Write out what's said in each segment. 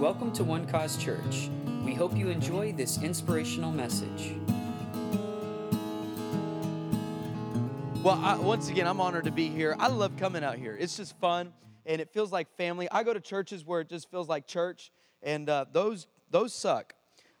Welcome to One Cause Church. We hope you enjoy this inspirational message. Well, once again, I'm honored to be here. I love coming out here. It's just fun, and it feels like family. I go to churches where it just feels like church, and those suck.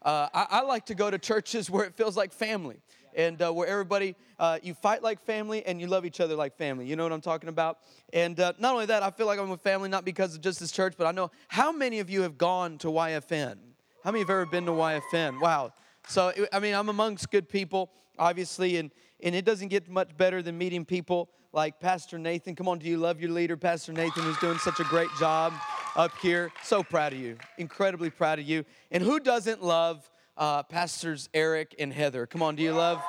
I like to go to churches where it feels like family, and where everybody, you fight like family, and you love each other like family. You know what I'm talking about? And not only that, I feel like I'm a family, not because of just this church, but I know how many of you have gone to YFN? How many have ever been to YFN? Wow. So, I mean, I'm amongst good people, obviously, and it doesn't get much better than meeting people like Pastor Nathan. Come on, do you love your leader, Pastor Nathan, who's doing such a great job up here? So proud of you, incredibly proud of you. And who doesn't love Pastors Eric and Heather? Come on, do you love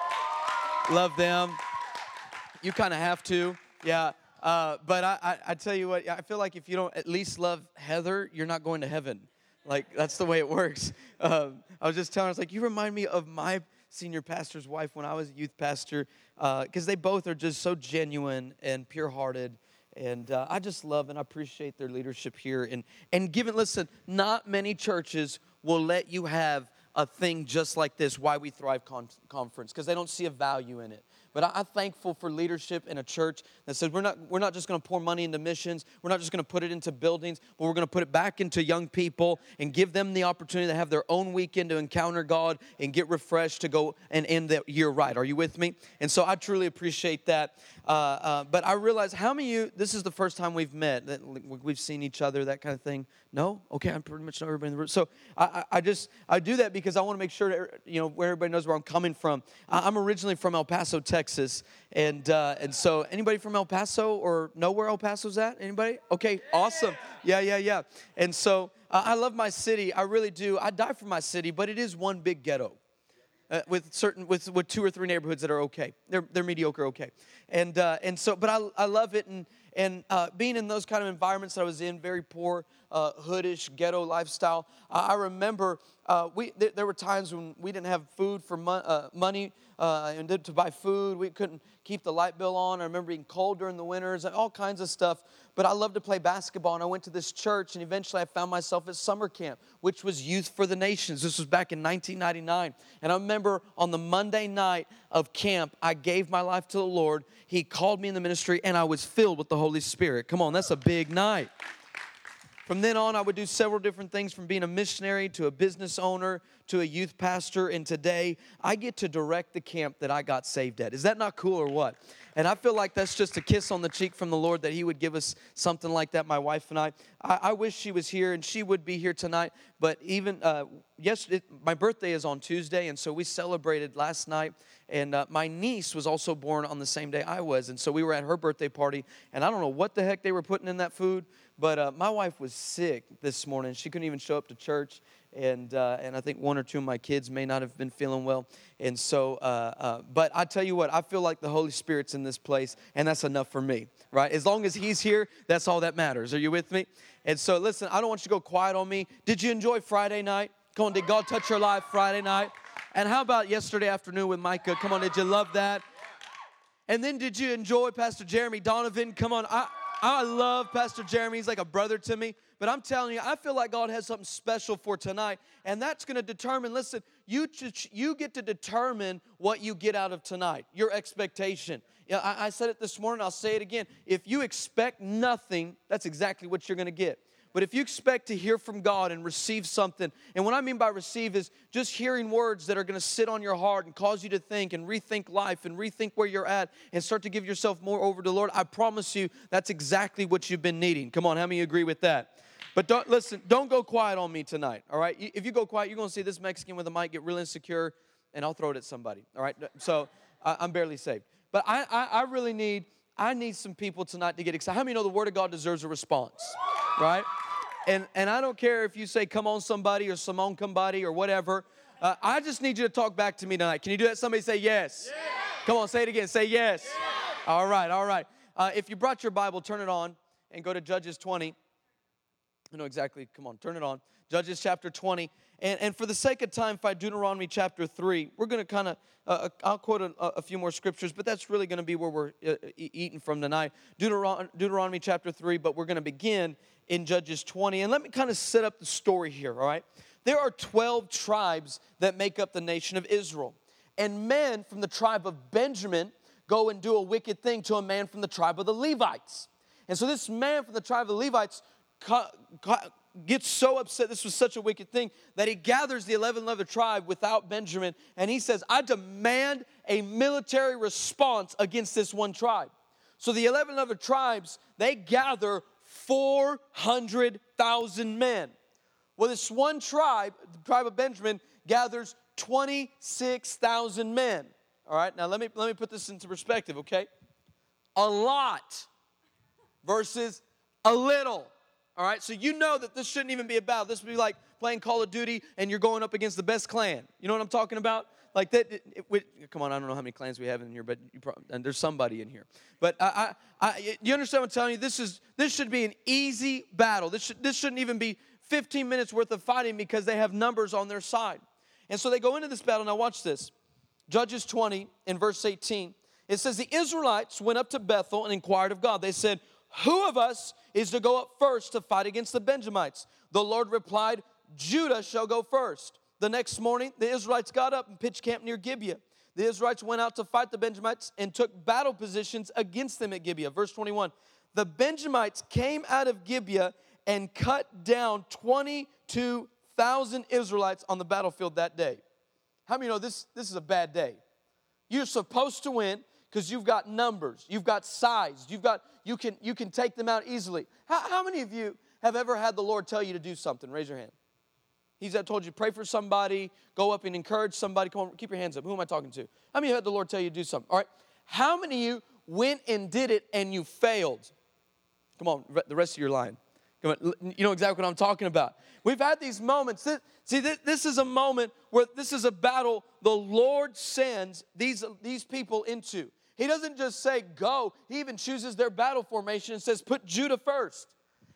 them? You kind of have to, yeah. But I tell you what, I feel like if you don't at least love Heather, you're not going to heaven. Like, that's the way it works. I was just telling her, I was like, you remind me of my senior pastor's wife when I was a youth pastor, because they both are just so genuine and pure-hearted, and I just love and appreciate their leadership here. And given, listen, not many churches will let you have a thing just like this, Why We Thrive conference, because they don't see a value in it. But I'm thankful for leadership in a church that says we're not just going to pour money into missions, we're not just going to put it into buildings, but we're going to put it back into young people and give them the opportunity to have their own weekend to encounter God and get refreshed to go and end the year right. Are you with me? And so I truly appreciate that. But I realize how many of you, this is the first time we've met, that we've seen each other, that kind of thing. No? Okay, I pretty much know everybody in the room. So I do that because I want to make sure that, you know, where everybody knows where I'm coming from. I'm originally from El Paso, Texas, and so anybody from El Paso or know where El Paso's at? Anybody? Okay, awesome. Yeah. And so I love my city. I really do. I die for my city, but it is one big ghetto with two or three neighborhoods that are okay. They're mediocre, okay. And so, but I love it. And being in those kind of environments that I was in, very poor, hoodish, ghetto lifestyle, I remember there were times when we didn't have food for money and to buy food. We couldn't keep the light bill on. I remember being cold during the winters and all kinds of stuff. But I loved to play basketball, and I went to this church, and eventually I found myself at summer camp, which was Youth for the Nations. This was back in 1999. And I remember on the Monday night of camp, I gave my life to the Lord. He called me in the ministry, and I was filled with the Holy Spirit. Come on, that's a big night. From then on, I would do several different things, from being a missionary to a business owner to a youth pastor. And today, I get to direct the camp that I got saved at. Is that not cool or what? And I feel like that's just a kiss on the cheek from the Lord that he would give us something like that, my wife and I. I wish she was here, and she would be here tonight. But even yesterday, my birthday is on Tuesday, and so we celebrated last night. And my niece was also born on the same day I was. And so we were at her birthday party, and I don't know what the heck they were putting in that food. But my wife was sick this morning. She couldn't even show up to church, and I think one or two of my kids may not have been feeling well. And so, but I tell you what, I feel like the Holy Spirit's in this place, and that's enough for me, right? As long as he's here, that's all that matters. Are you with me? And so, listen, I don't want you to go quiet on me. Did you enjoy Friday night? Come on, did God touch your life Friday night? And how about yesterday afternoon with Micah? Come on, did you love that? And then did you enjoy Pastor Jeremy Donovan? Come on, I love Pastor Jeremy. He's like a brother to me. But I'm telling you, I feel like God has something special for tonight. And that's going to determine, listen, you get to determine what you get out of tonight, your expectation. You know, I said it this morning. I'll say it again. If you expect nothing, that's exactly what you're going to get. But if you expect to hear from God and receive something, and what I mean by receive is just hearing words that are going to sit on your heart and cause you to think and rethink life and rethink where you're at and start to give yourself more over to the Lord, I promise you that's exactly what you've been needing. Come on, how many agree with that? But don't go quiet on me tonight, all right? If you go quiet, you're going to see this Mexican with a mic get real insecure, and I'll throw it at somebody, all right? So I'm barely saved. But I really need some people tonight to get excited. How many know the Word of God deserves a response, right? And I don't care if you say, come on somebody, or Simone somebody, or whatever. I just need you to talk back to me tonight. Can you do that? Somebody say yes. Yes. Come on, say it again. Say yes. Yes. All right, all right. If you brought your Bible, turn it on and go to Judges 20. I know exactly. Come on, turn it on. Judges chapter 20. And for the sake of time, if I Deuteronomy chapter 3, we're going to kind of, I'll quote a few more scriptures, but that's really going to be where we're eating from tonight. Deuteronomy chapter 3, but we're going to begin in Judges 20. And let me kind of set up the story here, all right? There are 12 tribes that make up the nation of Israel. And men from the tribe of Benjamin go and do a wicked thing to a man from the tribe of the Levites. And so this man from the tribe of the Levites gets so upset, this was such a wicked thing, that he gathers the 11th other tribe without Benjamin, and he says, I demand a military response against this one tribe. So the 11 other tribes, they gather 400,000 men. Well, this one tribe, the tribe of Benjamin, gathers 26,000 men. All right, now let me put this into perspective, okay? A lot versus a little. All right, so you know that this shouldn't even be a battle. This would be like playing Call of Duty and you're going up against the best clan. You know what I'm talking about? Like that. Come on, I don't know how many clans we have in here, but and there's somebody in here. But you understand what I'm telling you? This should be an easy battle. This shouldn't even be 15 minutes worth of fighting because they have numbers on their side. And so they go into this battle. Now watch this. Judges 20 in verse 18. It says, the Israelites went up to Bethel and inquired of God. They said, who of us is to go up first to fight against the Benjamites? The Lord replied, Judah shall go first. The next morning, the Israelites got up and pitched camp near Gibeah. The Israelites went out to fight the Benjamites and took battle positions against them at Gibeah. Verse 21, the Benjamites came out of Gibeah and cut down 22,000 Israelites on the battlefield that day. How many know this is a bad day? You're supposed to win because you've got numbers, you've got size, you can take them out easily. How many of you have ever had the Lord tell you to do something? Raise your hand. He's told you to pray for somebody, go up and encourage somebody. Come on, keep your hands up. Who am I talking to? How many of you had the Lord tell you to do something? All right. How many of you went and did it and you failed? Come on, the rest of your line. You know exactly what I'm talking about. We've had these moments. See, this is a moment where this is a battle the Lord sends these people into. He doesn't just say, go. He even chooses their battle formation and says, put Judah first.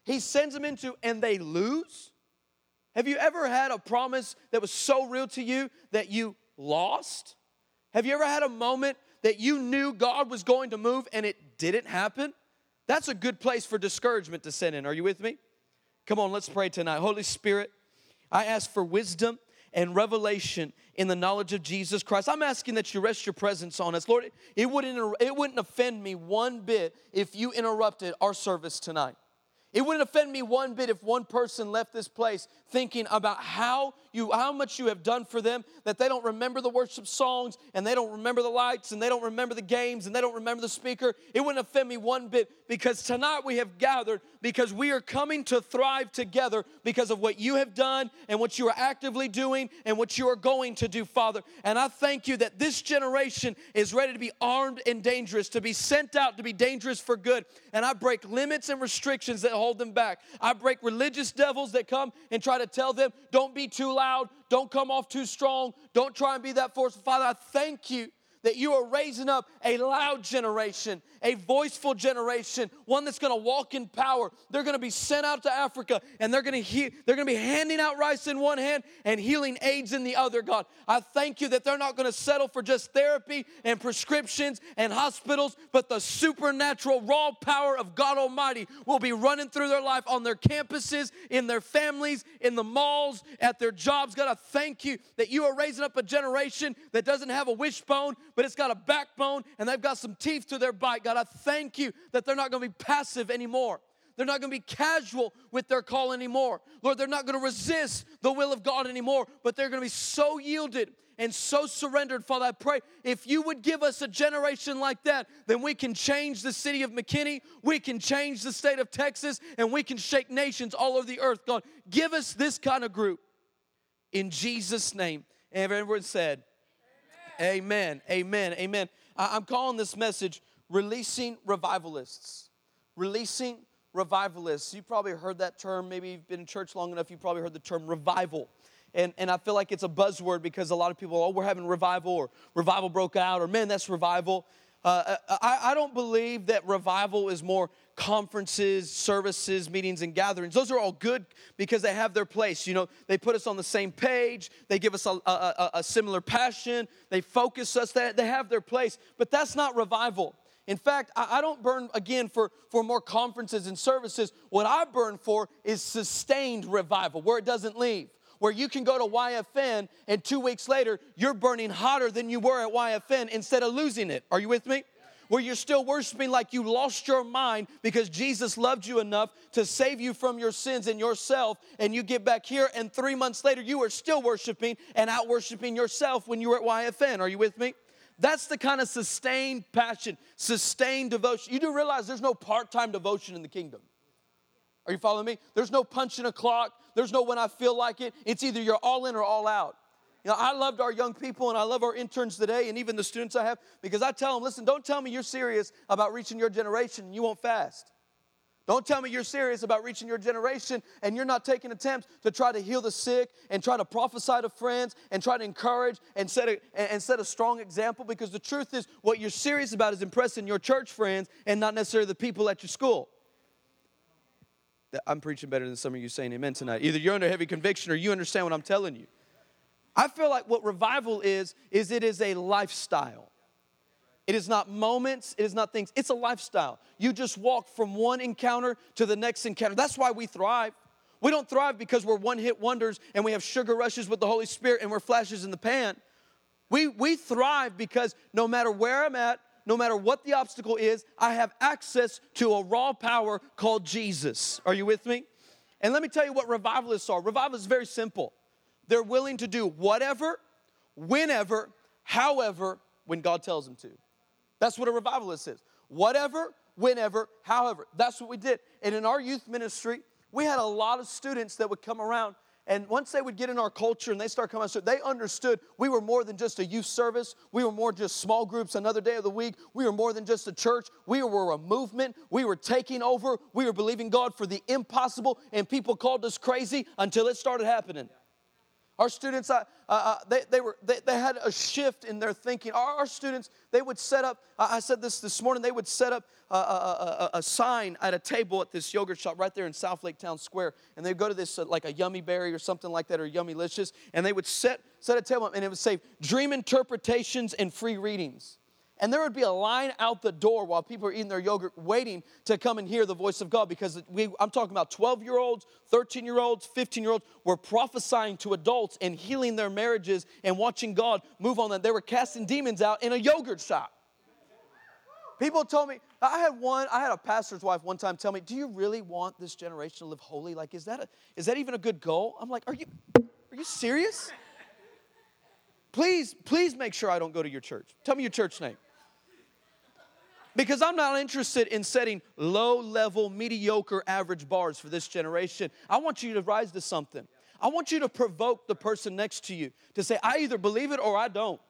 He sends them into, and they lose. Have you ever had a promise that was so real to you that you lost? Have you ever had a moment that you knew God was going to move and it didn't happen? That's a good place for discouragement to set in. Are you with me? Come on, let's pray tonight. Holy Spirit, I ask for wisdom and revelation in the knowledge of Jesus Christ. I'm asking that you rest your presence on us. Lord, it wouldn't offend me one bit if you interrupted our service tonight. It wouldn't offend me one bit if one person left this place thinking about how much you have done for them, that they don't remember the worship songs, and they don't remember the lights, and they don't remember the games, and they don't remember the speaker. It wouldn't offend me one bit because tonight we have gathered because we are coming to thrive together because of what you have done and what you are actively doing and what you are going to do, Father. And I thank you that this generation is ready to be armed and dangerous, to be sent out, to be dangerous for good. And I break limits and restrictions that hold them back. I break religious devils that come and try to tell them, don't be too loud, don't come off too strong, don't try and be that forceful. Father, I thank you that you are raising up a loud generation, a voiceful generation, one that's going to walk in power. They're going to be sent out to Africa, and they're going to be handing out rice in one hand and healing AIDS in the other, God. I thank you that they're not going to settle for just therapy and prescriptions and hospitals, but the supernatural raw power of God Almighty will be running through their life on their campuses, in their families, in the malls, at their jobs. God, I thank you that you are raising up a generation that doesn't have a wishbone, but it's got a backbone, and they've got some teeth to their bite. God, I thank you that they're not going to be passive anymore. They're not going to be casual with their call anymore. Lord, they're not going to resist the will of God anymore, but they're going to be so yielded and so surrendered. Father, I pray if you would give us a generation like that, then we can change the city of McKinney, we can change the state of Texas, and we can shake nations all over the earth. God, give us this kind of group. In Jesus' name, and everyone said, amen, amen, amen. I'm calling this message Releasing Revivalists. Releasing Revivalists. You probably heard that term. Maybe you've been in church long enough, you probably heard the term revival. And I feel like it's a buzzword because a lot of people, we're having revival, or revival broke out, or man, that's revival. I don't believe that revival is more conferences, services, meetings, and gatherings. Those are all good because they have their place. You know, they put us on the same page. They give us a similar passion. They focus us. They have their place. But that's not revival. In fact, I don't burn, again, for more conferences and services. What I burn for is sustained revival, where it doesn't leave. Where you can go to YFN and 2 weeks later, you're burning hotter than you were at YFN instead of losing it. Are you with me? Where you're still worshiping like you lost your mind because Jesus loved you enough to save you from your sins and yourself, and you get back here, and 3 months later, you are still worshiping and out worshiping yourself when you were at YFN. Are you with me? That's the kind of sustained passion, sustained devotion. You do realize there's no part-time devotion in the kingdom. Are you following me? There's no punching a clock. There's no when I feel like it. It's either you're all in or all out. You know, I loved our young people, and I love our interns today and even the students I have, because I tell them, listen, don't tell me you're serious about reaching your generation and you won't fast. Don't tell me you're serious about reaching your generation and you're not taking attempts to try to heal the sick and try to prophesy to friends and try to encourage and set a strong example, because the truth is what you're serious about is impressing your church friends and not necessarily the people at your school. I'm preaching better than some of you saying amen tonight. Either you're under heavy conviction or you understand what I'm telling you. I feel like what revival is it is a lifestyle. It is not moments. It is not things. It's a lifestyle. You just walk from one encounter to the next encounter. That's why we thrive. We don't thrive because we're one-hit wonders and we have sugar rushes with the Holy Spirit and we're flashes in the pan. We thrive because no matter where I'm at, no matter what the obstacle is, I have access to a raw power called Jesus. Are you with me? And let me tell you what revivalists are. Revival is very simple. They're willing to do whatever, whenever, however, when God tells them to. That's what a revivalist is. Whatever, whenever, however. That's what we did. And in our youth ministry, we had a lot of students that would come around. And once they would get in our culture and they start coming out, so they understood we were more than just a youth service. We were more just small groups another day of the week. We were more than just a church. We were a movement. We were taking over. We were believing God for the impossible. And people called us crazy until it started happening. Our students, they had a shift in their thinking. Our students, they would set up, I said this morning, they would set up a sign at a table at this yogurt shop right there in South Lake Town Square. And they'd go to this, like a Yummy Berry or something like that, or Yummylicious. And they would set a table up, and it would say, dream interpretations and free readings. And there would be a line out the door while people are eating their yogurt waiting to come and hear the voice of God, because I'm talking about 12-year-olds, 13-year-olds, 15-year-olds were prophesying to adults and healing their marriages and watching God move on them. They were casting demons out in a yogurt shop. People told me, I had a pastor's wife one time tell me, do you really want this generation to live holy? Like, is that even a good goal? I'm like, are you serious? Please make sure I don't go to your church. Tell me your church name. Because I'm not interested in setting low-level, mediocre, average bars for this generation. I want you to rise to something. I want you to provoke the person next to you to say, I either believe it or I don't.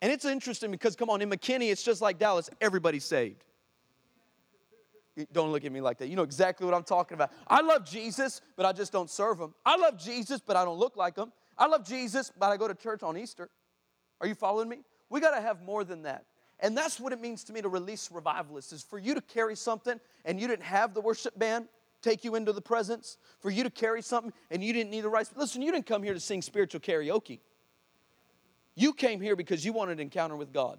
And it's interesting because, come on, in McKinney, it's just like Dallas. Everybody's saved. Don't look at me like that. You know exactly what I'm talking about. I love Jesus, but I just don't serve him. I love Jesus, but I don't look like him. I love Jesus, but I go to church on Easter. Are you following me? We got to have more than that. And that's what it means to me to release revivalists, is for you to carry something and you didn't have the worship band take you into the presence, for you to carry something and you didn't need the right. Listen, you didn't come here to sing spiritual karaoke. You came here because you wanted an encounter with God.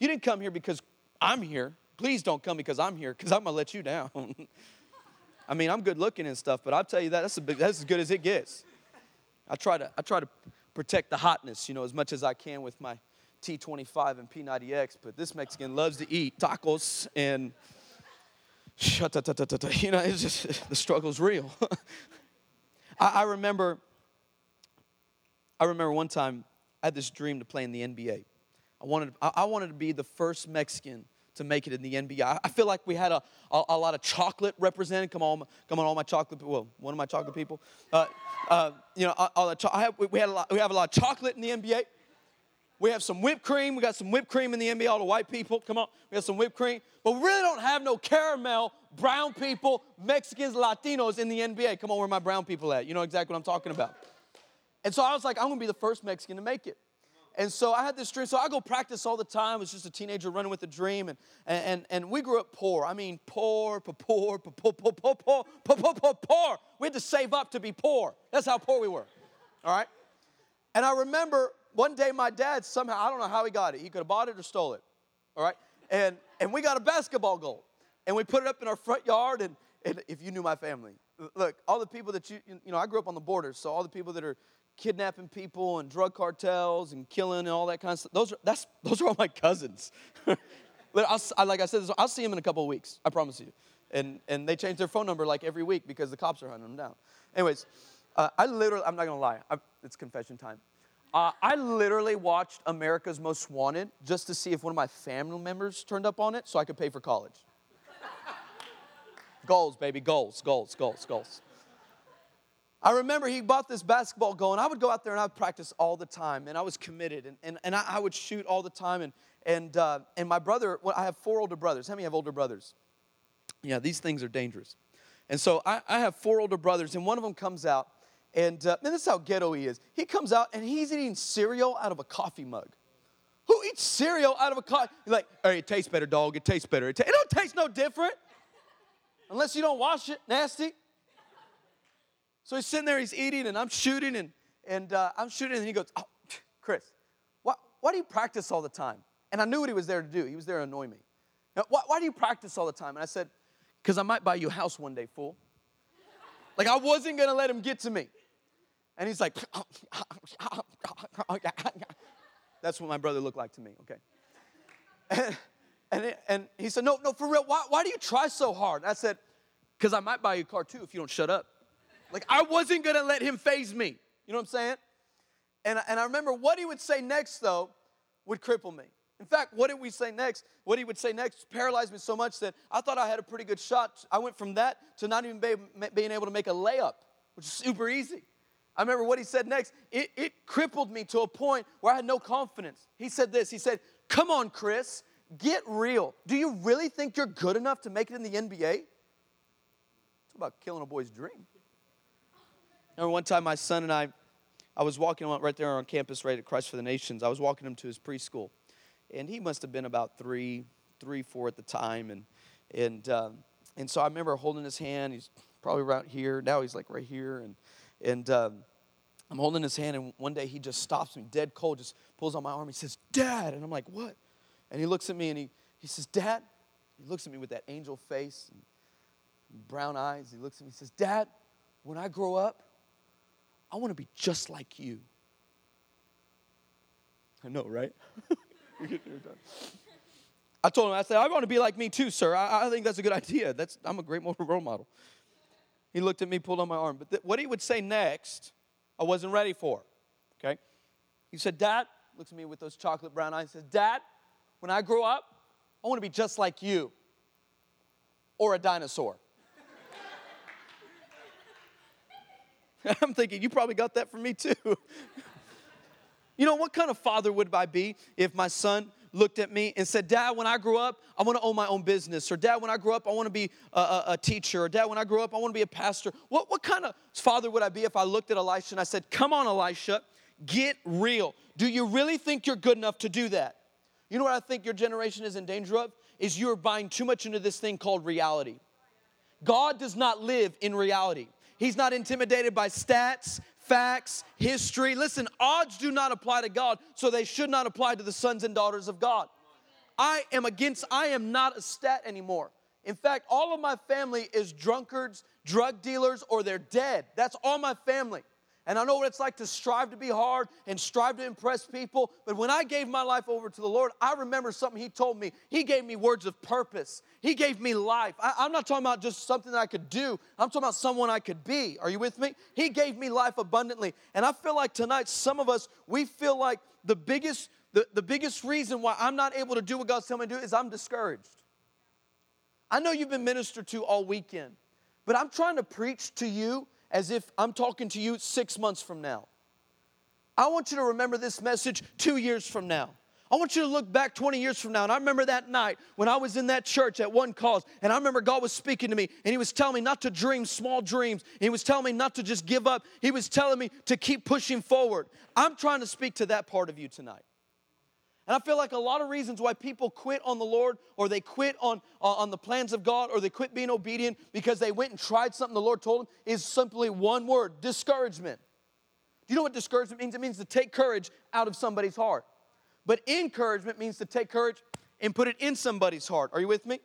You didn't come here because I'm here. Please don't come because I'm here, because I'm going to let you down. I mean, I'm good looking and stuff, but I'll tell you that's as good as it gets. I try to protect the hotness, you know, as much as I can with my T25 and P90X, but this Mexican loves to eat tacos and you know, it's just, the struggle's real. I remember one time I had this dream to play in the NBA. I wanted to be the first Mexican to make it in the NBA. I feel like we had a lot of chocolate represented. Come on, all my chocolate. Well, one of my chocolate people. You know, we have a lot of chocolate in the NBA. We have some whipped cream. We got some whipped cream in the NBA. All the white people. Come on, we have some whipped cream. But we really don't have no caramel. Brown people, Mexicans, Latinos in the NBA. Come on, where are my brown people at? You know exactly what I'm talking about. And so I was like, I'm gonna be the first Mexican to make it. And so I had this dream. So I go practice all the time. I was just a teenager running with a dream. And we grew up poor. I mean, poor. We had to save up to be poor. That's how poor we were. All right? And I remember one day my dad somehow, I don't know how he got it. He could have bought it or stole it. All right? And And we got a basketball goal. And we put it up in our front yard. And if you knew my family, look, all the people that you know, I grew up on the border. So all the people that are kidnapping people and drug cartels and killing and all that kind of stuff, those are all my cousins. Like I said, I'll see them in a couple of weeks. I promise you. And they change their phone number like every week because the cops are hunting them down. Anyways, I'm not going to lie. It's confession time. I literally watched America's Most Wanted just to see if one of my family members turned up on it so I could pay for college. Goals, baby, goals. I remember he bought this basketball goal, and I would go out there and I would practice all the time, and I was committed, and I would shoot all the time, and my brother, I have 4 older brothers. How many have older brothers? Yeah, these things are dangerous. And so I have 4 older brothers, and one of them comes out, and this is how ghetto he is. He comes out, and he's eating cereal out of a coffee mug. Who eats cereal out of a coffee? Like, hey, it tastes better, dog. It tastes better. It don't taste no different. Unless you don't wash it, nasty. So he's sitting there, he's eating, and I'm shooting, and he goes, oh, Chris, why do you practice all the time? And I knew what he was there to do. He was there to annoy me. Now, why do you practice all the time? And I said, because I might buy you a house one day, fool. Like, I wasn't going to let him get to me. And he's like, that's what my brother looked like to me, okay? And he said, no, for real, why do you try so hard? And I said, because I might buy you a car, too, if you don't shut up. Like, I wasn't going to let him phase me. You know what I'm saying? And I remember what he would say next, though, would cripple me. In fact, what he would say next paralyzed me so much that I thought I had a pretty good shot. I went from that to not even being able to make a layup, which is super easy. I remember what he said next. It crippled me to a point where I had no confidence. He said this. He said, come on, Chris, get real. Do you really think you're good enough to make it in the NBA? It's about killing a boy's dream. I remember one time my son and I was walking right there on campus right at Christ for the Nations. I was walking him to his preschool. And he must have been about 3, 4 at the time. And so I remember holding his hand. He's probably around here. Now he's like right here. And I'm holding his hand. And one day he just stops me dead cold, just pulls on my arm. He says, Dad. And I'm like, what? And he looks at me and he says, Dad. He looks at me with that angel face and brown eyes. He looks at me and says, Dad, when I grow up, I want to be just like you. I know, right? I told him, I said, I want to be like me too, sir. I think that's a good idea. I'm a great role model. He looked at me, pulled on my arm. But what he would say next, I wasn't ready for. Okay? He said, Dad, looks at me with those chocolate brown eyes, says, Dad, when I grow up, I want to be just like you or a dinosaur. I'm thinking, you probably got that from me too. You know, what kind of father would I be if my son looked at me and said, Dad, when I grow up, I want to own my own business. Or, Dad, when I grow up, I want to be a teacher. Or, Dad, when I grow up, I want to be a pastor. What kind of father would I be if I looked at Elisha and I said, come on, Elisha, get real. Do you really think you're good enough to do that? You know what I think your generation is in danger of? Is you're buying too much into this thing called reality. God does not live in reality. He's not intimidated by stats, facts, history. Listen, odds do not apply to God, so they should not apply to the sons and daughters of God. I am not a stat anymore. In fact, all of my family is drunkards, drug dealers, or they're dead. That's all my family. And I know what it's like to strive to be hard and strive to impress people. But when I gave my life over to the Lord, I remember something He told me. He gave me words of purpose. He gave me life. I'm not talking about just something that I could do. I'm talking about someone I could be. Are you with me? He gave me life abundantly. And I feel like tonight, some of us, we feel like the biggest reason why I'm not able to do what God's telling me to do is I'm discouraged. I know you've been ministered to all weekend, but I'm trying to preach to you as if I'm talking to you 6 months from now. I want you to remember this message 2 years from now. I want you to look back 20 years from now. And I remember that night when I was in that church at One Cause. And I remember God was speaking to me. And He was telling me not to dream small dreams. And He was telling me not to just give up. He was telling me to keep pushing forward. I'm trying to speak to that part of you tonight. And I feel like a lot of reasons why people quit on the Lord, or they quit on the plans of God, or they quit being obedient because they went and tried something the Lord told them is simply one word: discouragement. Do you know what discouragement means? It means to take courage out of somebody's heart. But encouragement means to take courage and put it in somebody's heart. Are you with me?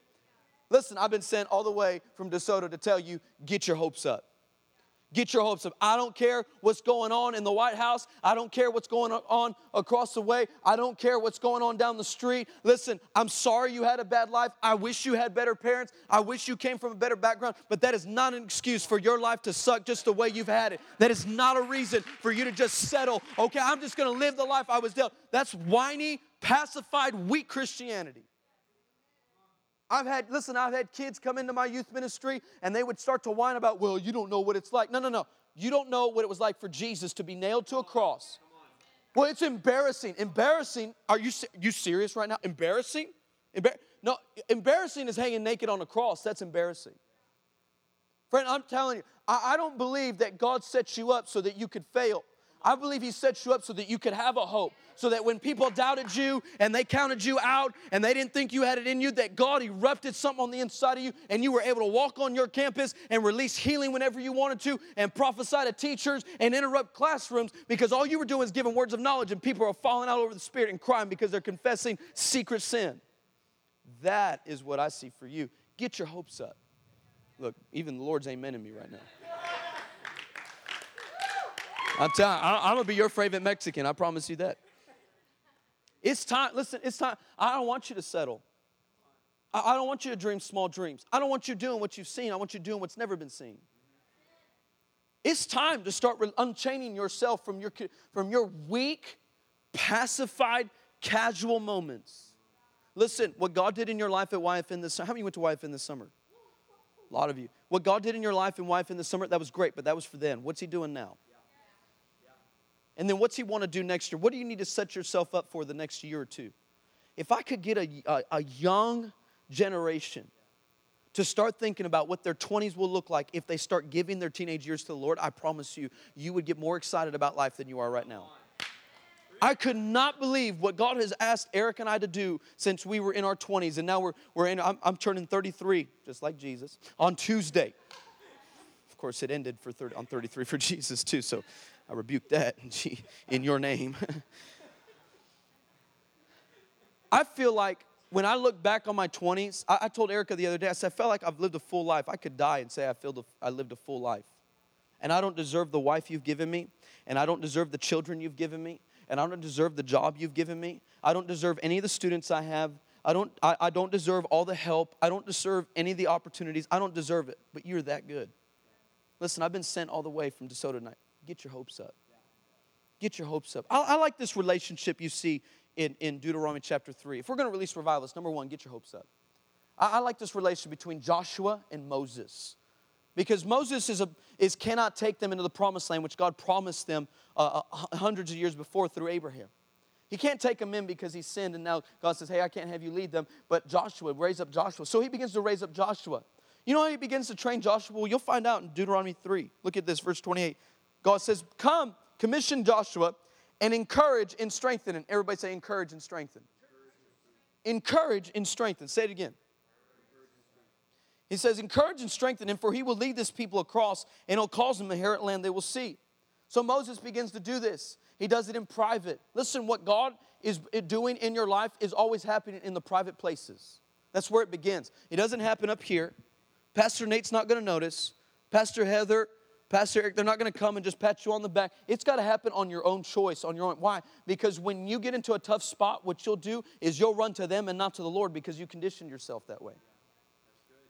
Listen, I've been sent all the way from DeSoto to tell you, get your hopes up. Get your hopes up. I don't care what's going on in the White House. I don't care what's going on across the way. I don't care what's going on down the street. Listen, I'm sorry you had a bad life. I wish you had better parents. I wish you came from a better background. But that is not an excuse for your life to suck just the way you've had it. That is not a reason for you to just settle. Okay, I'm just going to live the life I was dealt. That's whiny, pacified, weak Christianity. I've had kids come into my youth ministry and they would start to whine about, well, you don't know what it's like. No. You don't know what it was like for Jesus to be nailed to a cross. Well, it's embarrassing. Embarrassing? Are you serious right now? Embarrassing? No, embarrassing is hanging naked on a cross. That's embarrassing. Friend, I'm telling you, I don't believe that God sets you up so that you could fail. I believe he sets you up so that you could have a hope, so that when people doubted you and they counted you out and they didn't think you had it in you, that God erupted something on the inside of you and you were able to walk on your campus and release healing whenever you wanted to and prophesy to teachers and interrupt classrooms because all you were doing is giving words of knowledge and people are falling out over the Spirit and crying because they're confessing secret sin. That is what I see for you. Get your hopes up. Look, even the Lord's amen in me right now. I'm telling you, I'm going to be your favorite Mexican. I promise you that. It's time. Listen, it's time. I don't want you to settle. I don't want you to dream small dreams. I don't want you doing what you've seen. I want you doing what's never been seen. It's time to start unchaining yourself from your weak, pacified, casual moments. Listen, what God did in your life at YFN this summer. How many went to YFN this summer? A lot of you. What God did in your life in YFN this summer, that was great, but that was for then. What's he doing now? And then what's he want to do next year? What do you need to set yourself up for the next year or two? If I could get a young generation to start thinking about what their 20s will look like if they start giving their teenage years to the Lord, I promise you, you would get more excited about life than you are right now. I could not believe what God has asked Eric and I to do since we were in our 20s. And now I'm turning 33, just like Jesus, on Tuesday. Of course, it ended on 33 for Jesus too, so I rebuke that in your name. I feel like when I look back on my 20s, I told Erica the other day, I said, I felt like I've lived a full life. I could die and say I lived a full life. And I don't deserve the wife you've given me. And I don't deserve the children you've given me. And I don't deserve the job you've given me. I don't deserve any of the students I have. I don't deserve all the help. I don't deserve any of the opportunities. I don't deserve it. But you're that good. Listen, I've been sent all the way from DeSoto tonight. Get your hopes up. Get your hopes up. I like this relationship you see in Deuteronomy chapter 3. If we're going to release revivalists, number one, get your hopes up. I like this relationship between Joshua and Moses. Because Moses cannot take them into the promised land, which God promised them hundreds of years before through Abraham. He can't take them in because he sinned, and now God says, hey, I can't have you lead them. But Joshua, raise up Joshua. So he begins to raise up Joshua. You know how he begins to train Joshua? Well, you'll find out in Deuteronomy 3. Look at this, verse 28. God says, come, commission Joshua, and encourage and strengthen. And everybody say, encourage and strengthen. Encourage and strengthen. Say it again. He says, encourage and strengthen him, for he will lead this people across, and he'll cause them the inherit land they will see. So Moses begins to do this. He does it in private. Listen, what God is doing in your life is always happening in the private places. That's where it begins. It doesn't happen up here. Pastor Nate's not going to notice. Pastor Heather, Pastor Eric, they're not going to come and just pat you on the back. It's got to happen on your own choice, on your own. Why? Because when you get into a tough spot, what you'll do is you'll run to them and not to the Lord because you conditioned yourself that way.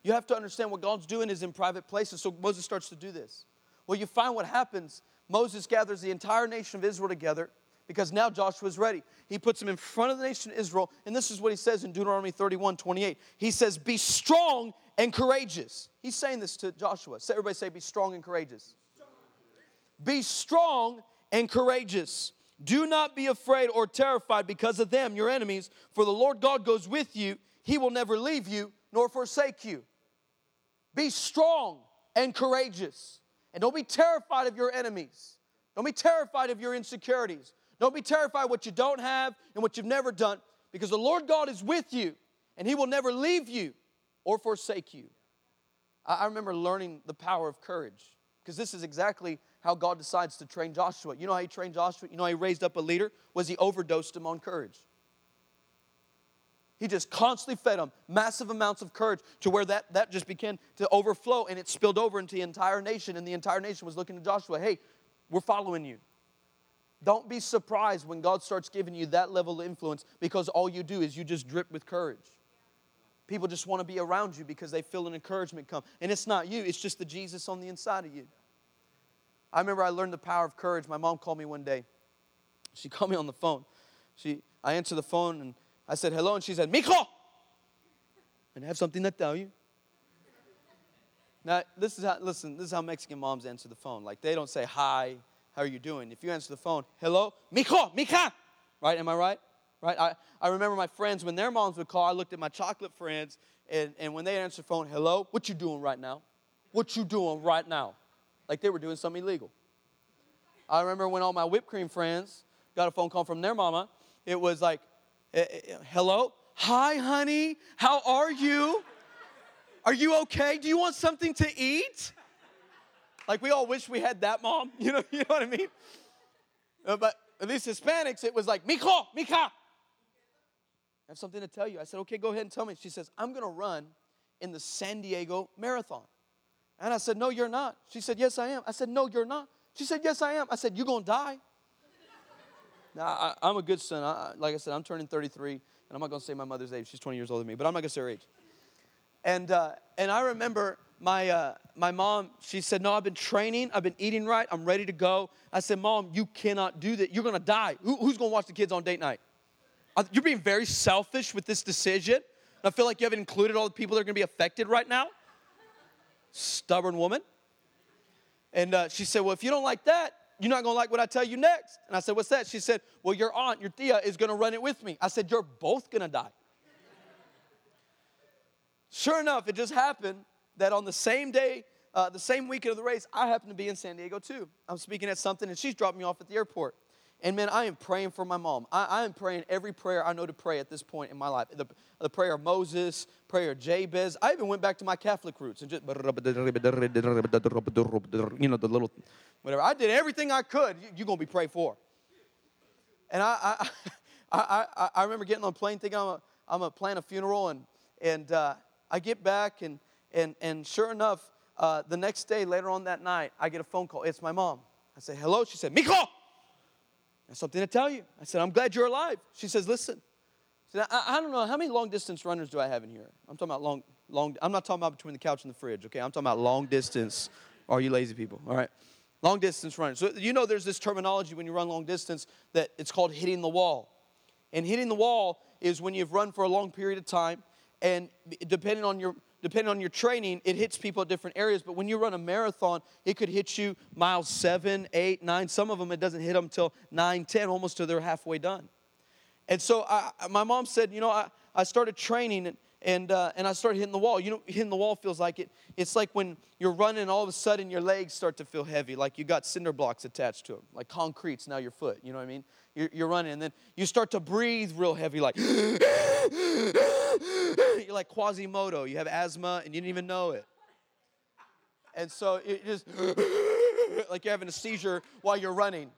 You have to understand what God's doing is in private places. So Moses starts to do this. Well, you find what happens. Moses gathers the entire nation of Israel together because now Joshua's ready. He puts them in front of the nation of Israel. And this is what he says in Deuteronomy 31:28. He says, be strong and courageous. He's saying this to Joshua. Everybody say, be strong and courageous. Be strong and courageous. Do not be afraid or terrified because of them, your enemies, for the Lord God goes with you. He will never leave you nor forsake you. Be strong and courageous. And don't be terrified of your enemies. Don't be terrified of your insecurities. Don't be terrified of what you don't have and what you've never done, because the Lord God is with you, and he will never leave you or forsake you. I remember learning the power of courage, because this is exactly how God decides to train Joshua. You know how he trained Joshua? You know how he raised up a leader? Was he overdosed him on courage. He just constantly fed them massive amounts of courage to where that just began to overflow, and it spilled over into the entire nation, and the entire nation was looking to Joshua, hey, we're following you. Don't be surprised when God starts giving you that level of influence, because all you do is you just drip with courage. People just want to be around you because they feel an encouragement come. And it's not you, it's just the Jesus on the inside of you. I remember I learned the power of courage. My mom called me one day. She called me on the phone. I answered the phone and I said, hello, and she said, Mijo! And I have something to tell you. Now, this is how Mexican moms answer the phone. Like, they don't say, hi, how are you doing? If you answer the phone, hello, Mijo, Mica! Right, am I right? Right? I remember my friends, when their moms would call, I looked at my chocolate friends, and when they answered the phone, hello, what you doing right now? What you doing right now? Like they were doing something illegal. I remember when all my whipped cream friends got a phone call from their mama, it was like, hello? Hi, honey, how are you? Are you okay? Do you want something to eat? Like we all wish we had that mom, you know what I mean? But at least Hispanics, it was like, Mijo, Mica. I have something to tell you. I said, okay, go ahead and tell me. She says, I'm going to run in the San Diego Marathon. And I said, no, you're not. She said, yes, I am. I said, no, you're not. She said, yes, I am. I said, you're going to die. Now, I'm a good son. Like I said, I'm turning 33, and I'm not going to say my mother's age. She's 20 years older than me, but I'm not going to say her age. And I remember my mom, she said, no, I've been training. I've been eating right. I'm ready to go. I said, Mom, you cannot do that. You're going to die. Who's going to watch the kids on date night? You're being very selfish with this decision. And I feel like you haven't included all the people that are going to be affected right now. Stubborn woman. And she said, well, if you don't like that, you're not going to like what I tell you next. And I said, what's that? She said, well, your aunt, your tia, is going to run it with me. I said, you're both going to die. Sure enough, it just happened that on the same day, the same weekend of the race, I happened to be in San Diego too. I'm speaking at something, and she's dropped me off at the airport. And man, I am praying for my mom. I am praying every prayer I know to pray at this point in my life. The prayer of Moses, prayer of Jabez. I even went back to my Catholic roots and just, the little, whatever. I did everything I could. You're going to be prayed for. And I remember getting on a plane thinking I'm going to plan a funeral, and I get back, and sure enough, the next day, later on that night, I get a phone call. It's my mom. I say, hello. She said, Mijo, I have something to tell you. I said, I'm glad you're alive. She says, listen. She said, I don't know, how many long-distance runners do I have in here? I'm talking about long. I'm not talking about between the couch and the fridge, okay? I'm talking about long-distance. Are you lazy people? All right. Long-distance runners. So you know there's this terminology when you run long-distance that it's called hitting the wall. And hitting the wall is when you've run for a long period of time, and depending on your training, it hits people at different areas. But when you run a marathon, it could hit you miles 7, 8, 9. Some of them, it doesn't hit them till 9, 10, almost till they're halfway done. And so my mom said, I started training and I started hitting the wall. Hitting the wall feels like it's like when you're running and all of a sudden your legs start to feel heavy, like you got cinder blocks attached to them, like concrete's now your foot, you know what I mean? You're running, and then you start to breathe real heavy, like you're like Quasimodo. You have asthma, and you didn't even know it. And so it just like you're having a seizure while you're running.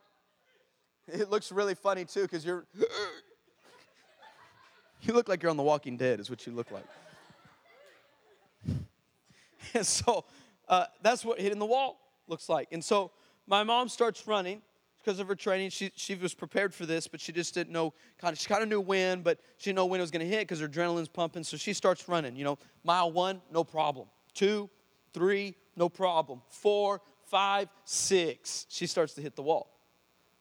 It looks really funny too, because you look like you're on The Walking Dead, is what you look like. And so that's what hitting the wall looks like. And so my mom starts running. Because of her training, she was prepared for this, but she just didn't know. She kind of knew when, but she didn't know when it was going to hit because her adrenaline's pumping. So she starts running. Mile 1, no problem. 2, 3, no problem. 4, 5, 6. She starts to hit the wall.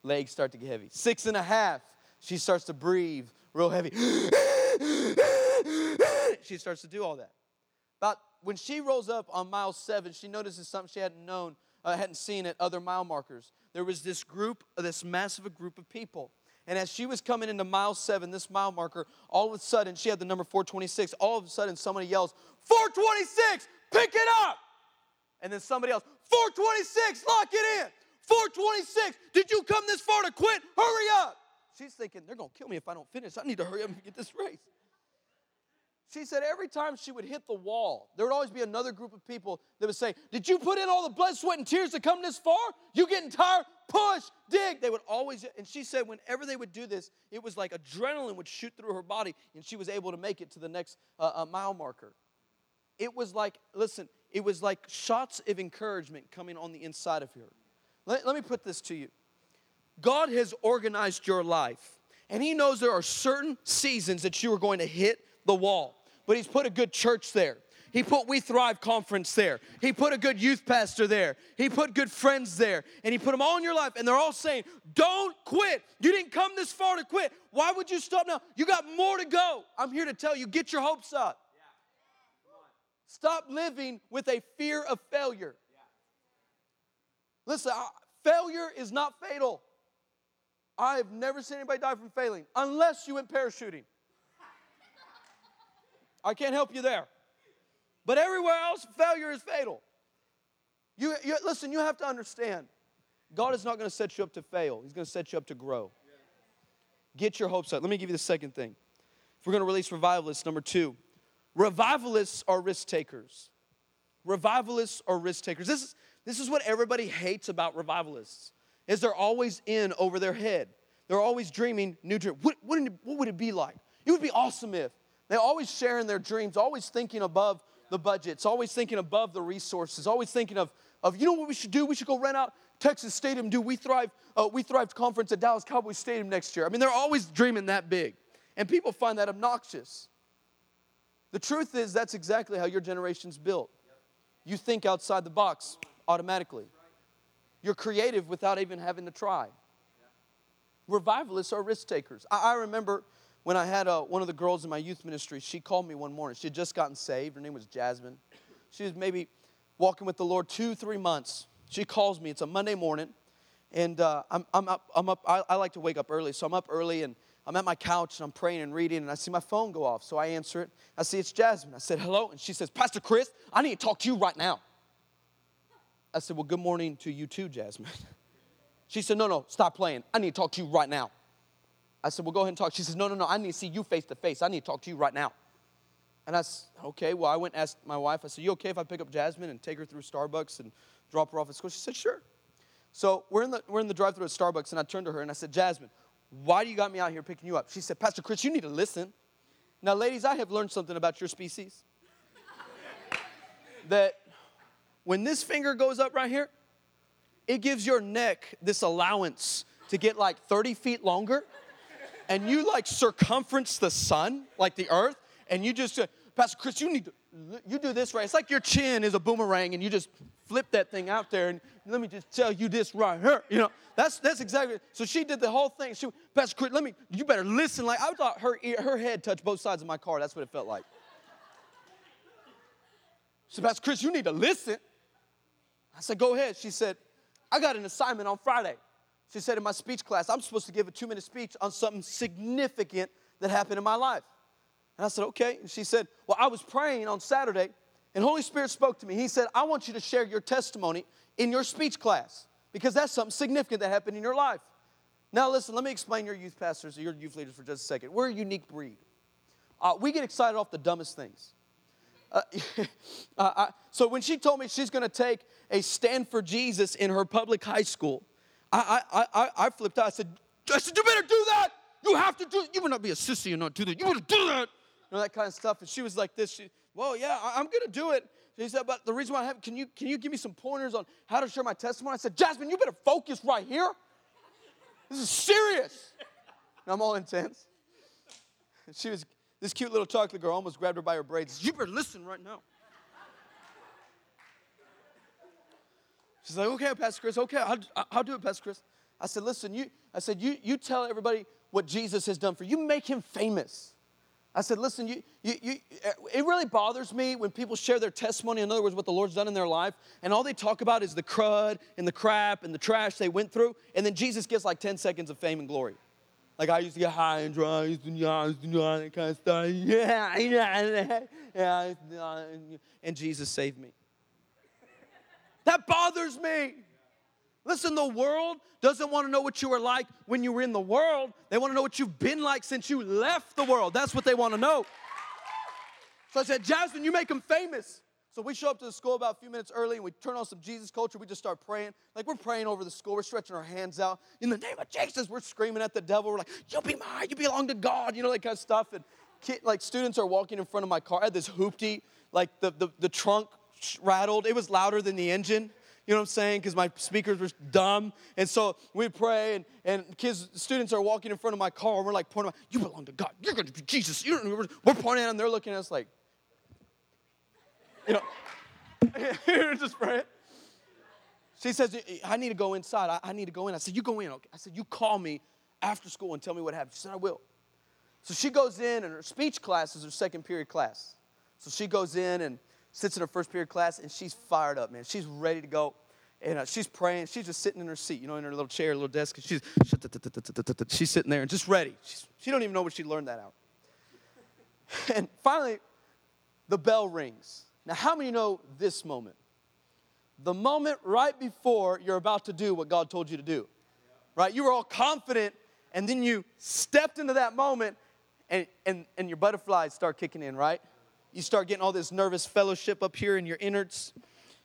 Legs start to get heavy. 6.5. She starts to breathe real heavy. She starts to do all that. About when she rolls up on mile 7, she notices something she hadn't seen at other mile markers. There was this massive group of people. And as she was coming into mile 7, this mile marker, all of a sudden, she had the number 426. All of a sudden, somebody yells, 426, pick it up. And then somebody else, 426, lock it in. 426, did you come this far to quit? Hurry up. She's thinking, they're going to kill me if I don't finish. I need to hurry up and get this race. She said every time she would hit the wall, there would always be another group of people that would say, did you put in all the blood, sweat, and tears to come this far? You getting tired? Push, dig. They would always, and she said whenever they would do this, it was like adrenaline would shoot through her body, and she was able to make it to the next mile marker. It was like, listen, it was like shots of encouragement coming on the inside of her. Let me put this to you. God has organized your life, and he knows there are certain seasons that you are going to hit the wall. But he's put a good church there. He put We Thrive Conference there. He put a good youth pastor there. He put good friends there. And he put them all in your life. And they're all saying, don't quit. You didn't come this far to quit. Why would you stop now? You got more to go. I'm here to tell you, get your hopes up. Yeah. Stop living with a fear of failure. Yeah. Listen, failure is not fatal. I have never seen anybody die from failing unless you went parachuting. I can't help you there. But everywhere else, failure is fatal. Listen, you have to understand, God is not going to set you up to fail. He's going to set you up to grow. Get your hopes up. Let me give you the second thing. If we're going to release revivalists, number two, revivalists are risk takers. Revivalists are risk takers. This is what everybody hates about revivalists, is they're always in over their head. They're always dreaming new dreams. What would it be like? It would be awesome if. They're always sharing their dreams, always thinking above the budgets, always thinking above the resources, always thinking of you know what we should do? We should go rent out Texas Stadium, do We Thrive Conference at Dallas Cowboys Stadium next year. I mean, they're always dreaming that big. And people find that obnoxious. The truth is that's exactly how your generation's built. You think outside the box automatically. You're creative without even having to try. Revivalists are risk takers. I remember when I had one of the girls in my youth ministry, she called me one morning. She had just gotten saved. Her name was Jasmine. She was maybe walking with the Lord 2-3 months. She calls me. It's a Monday morning, and I'm up. I like to wake up early, so I'm up early, and I'm at my couch, and I'm praying and reading, and I see my phone go off, so I answer it. I see it's Jasmine. I said, hello, and she says, Pastor Chris, I need to talk to you right now. I said, well, good morning to you too, Jasmine. She said, no, stop playing. I need to talk to you right now. I said, well, go ahead and talk. She says, no, I need to see you face to face. I need to talk to you right now. And I said, okay. Well, I went and asked my wife. I said, you okay if I pick up Jasmine and take her through Starbucks and drop her off at school? She said, sure. So we're in the drive-thru at Starbucks, and I turned to her, and I said, Jasmine, why do you got me out here picking you up? She said, Pastor Chris, you need to listen. Now, ladies, I have learned something about your species. That when this finger goes up right here, it gives your neck this allowance to get like 30 feet longer. And you like circumference the sun, like the earth, and you just, Pastor Chris, you do this right. It's like your chin is a boomerang, and you just flip that thing out there, and let me just tell you this right here. You know, that's exactly. So she did the whole thing. She, Pastor Chris, you better listen. Like I thought her head touched both sides of my car. That's what it felt like. She said, Pastor Chris, you need to listen. I said, go ahead. She said, I got an assignment on Friday. She said, in my speech class, I'm supposed to give a 2-minute speech on something significant that happened in my life. And I said, okay. And she said, well, I was praying on Saturday, and Holy Spirit spoke to me. He said, I want you to share your testimony in your speech class because that's something significant that happened in your life. Now, listen, let me explain your youth pastors or your youth leaders for just a second. We're a unique breed. We get excited off the dumbest things. So when she told me she's going to take a Stand for Jesus in her public high school, I flipped out. I said, you better do that. You have to do it. You will not be a sissy and not do that. You better do that. You know, that kind of stuff. And she was like this. She, well, yeah, I'm going to do it. She said, but the reason why I haven't, can you give me some pointers on how to share my testimony? I said, Jasmine, you better focus right here. This is serious. And I'm all intense. And she was, this cute little chocolate girl almost grabbed her by her braids. You better listen right now. She's like, okay, Pastor Chris, okay, I'll do it, Pastor Chris. I said, listen, you tell everybody what Jesus has done for you. You make him famous. I said, listen, it really bothers me when people share their testimony, in other words, what the Lord's done in their life, and all they talk about is the crud and the crap and the trash they went through, and then Jesus gets like 10 seconds of fame and glory. Like, I used to get high and dry, I used to that kind of stuff. Yeah, and Jesus saved me. That bothers me. Listen, the world doesn't want to know what you were like when you were in the world. They want to know what you've been like since you left the world. That's what they want to know. So I said, Jasmine, you make them famous. So we show up to the school about a few minutes early, and we turn on some Jesus Culture. We just start praying. Like, we're praying over the school. We're stretching our hands out. In the name of Jesus, we're screaming at the devil. We're like, you'll be mine. You belong to God. You know, that kind of stuff. And students are walking in front of my car. I had this hoopty. Like, the trunk rattled. It was louder than the engine. You know what I'm saying? Because my speakers were dumb. And so we'd pray, and students are walking in front of my car, and we're like pointing out, you belong to God. You're going to be Jesus. We're pointing at them. They're looking at us like, you know, just praying. She says, I need to go inside. I need to go in. I said, you go in. Okay. I said, you call me after school and tell me what happened. She said, I will. So she goes in, and her speech class is her second period class. So she goes in and sits in her first period class, and she's fired up, man. She's ready to go, and she's praying. She's just sitting in her seat, you know, in her little chair, little desk. And she's sitting there and just ready. She don't even know what she learned that hour. And finally, the bell rings. Now, how many know this moment? The moment right before you're about to do what God told you to do, right? You were all confident, and then you stepped into that moment, and your butterflies start kicking in, right? You start getting all this nervous fellowship up here in your innards.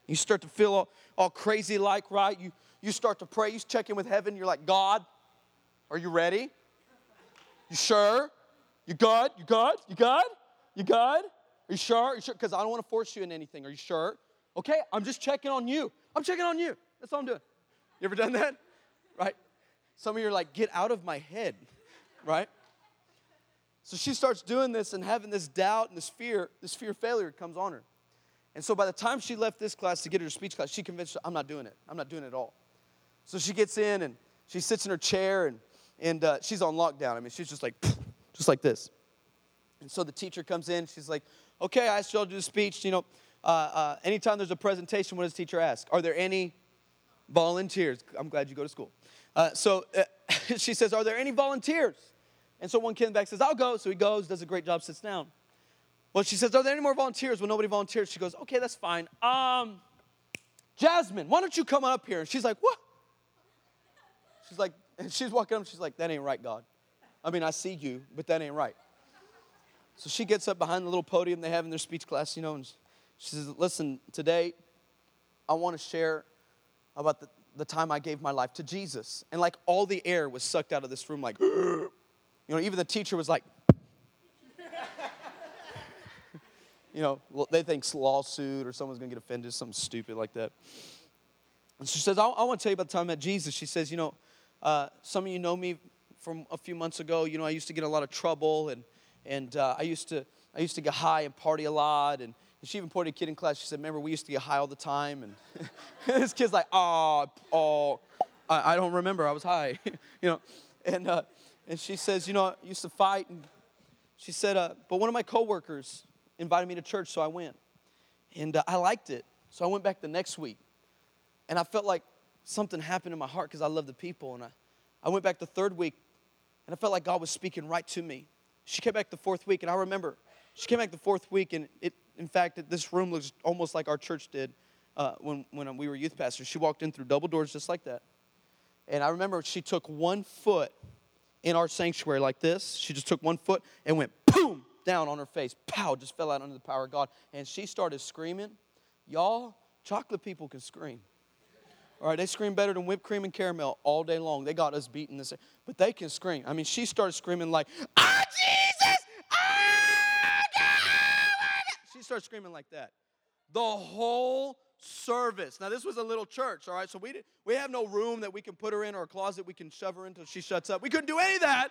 You start to feel all crazy-like, right? You start to pray. You check in with heaven. You're like, God, are you ready? You sure? You good? You good? You good? You good? Are you sure? Are you sure? Because I don't want to force you in anything. Are you sure? Okay, I'm just checking on you. I'm checking on you. That's all I'm doing. You ever done that? Right? Some of you are like, get out of my head. Right? So she starts doing this and having this doubt and this fear of failure comes on her. And so by the time she left this class to get her speech class, she convinced her, I'm not doing it. I'm not doing it at all. So she gets in and she sits in her chair and she's on lockdown. I mean, she's just like this. And so the teacher comes in. She's like, okay, I shall do the speech. You know, anytime there's a presentation, what does the teacher ask? Are there any volunteers? I'm glad you go to school. She says, are there any volunteers? And so one kid in the back says, I'll go. So he goes, does a great job, sits down. Well, she says, are there any more volunteers? Well, nobody volunteers. She goes, okay, that's fine. Jasmine, why don't you come up here? And she's like, what? She's like, and she's walking up and she's like, that ain't right, God. I mean, I see you, but that ain't right. So she gets up behind the little podium they have in their speech class, you know, and she says, listen, today I want to share about the time I gave my life to Jesus. And like all the air was sucked out of this room, like, you know, even the teacher was like, you know, they think lawsuit or someone's going to get offended, something stupid like that. And she says, I want to tell you about the time I met Jesus. She says, you know, some of you know me from a few months ago. You know, I used to get in a lot of trouble and I used to get high and party a lot. And she even pointed a kid in class. She said, remember, we used to get high all the time. And this kid's like, I don't remember. I was high, you know. And she says, you know, I used to fight. And she said, but one of my coworkers invited me to church, so I went. And I liked it. So I went back the next week. And I felt like something happened in my heart because I love the people. And I went back the third week, and I felt like God was speaking right to me. She came back the fourth week, and I remember she came back the fourth week, and this room looks almost like our church did when we were youth pastors. She walked in through double doors just like that. And I remember she took one foot in our sanctuary like this. She just took one foot and went, boom, down on her face. Pow, just fell out under the power of God. And she started screaming. Y'all, chocolate people can scream. All right, they scream better than whipped cream and caramel all day long. They got us beaten this, but they can scream. I mean, she started screaming like, "Ah, Jesus! Ah, God!" She started screaming like that. The whole service. Now, this was a little church, all right. So we have no room that we can put her in or a closet we can shove her in until she shuts up. We couldn't do any of that.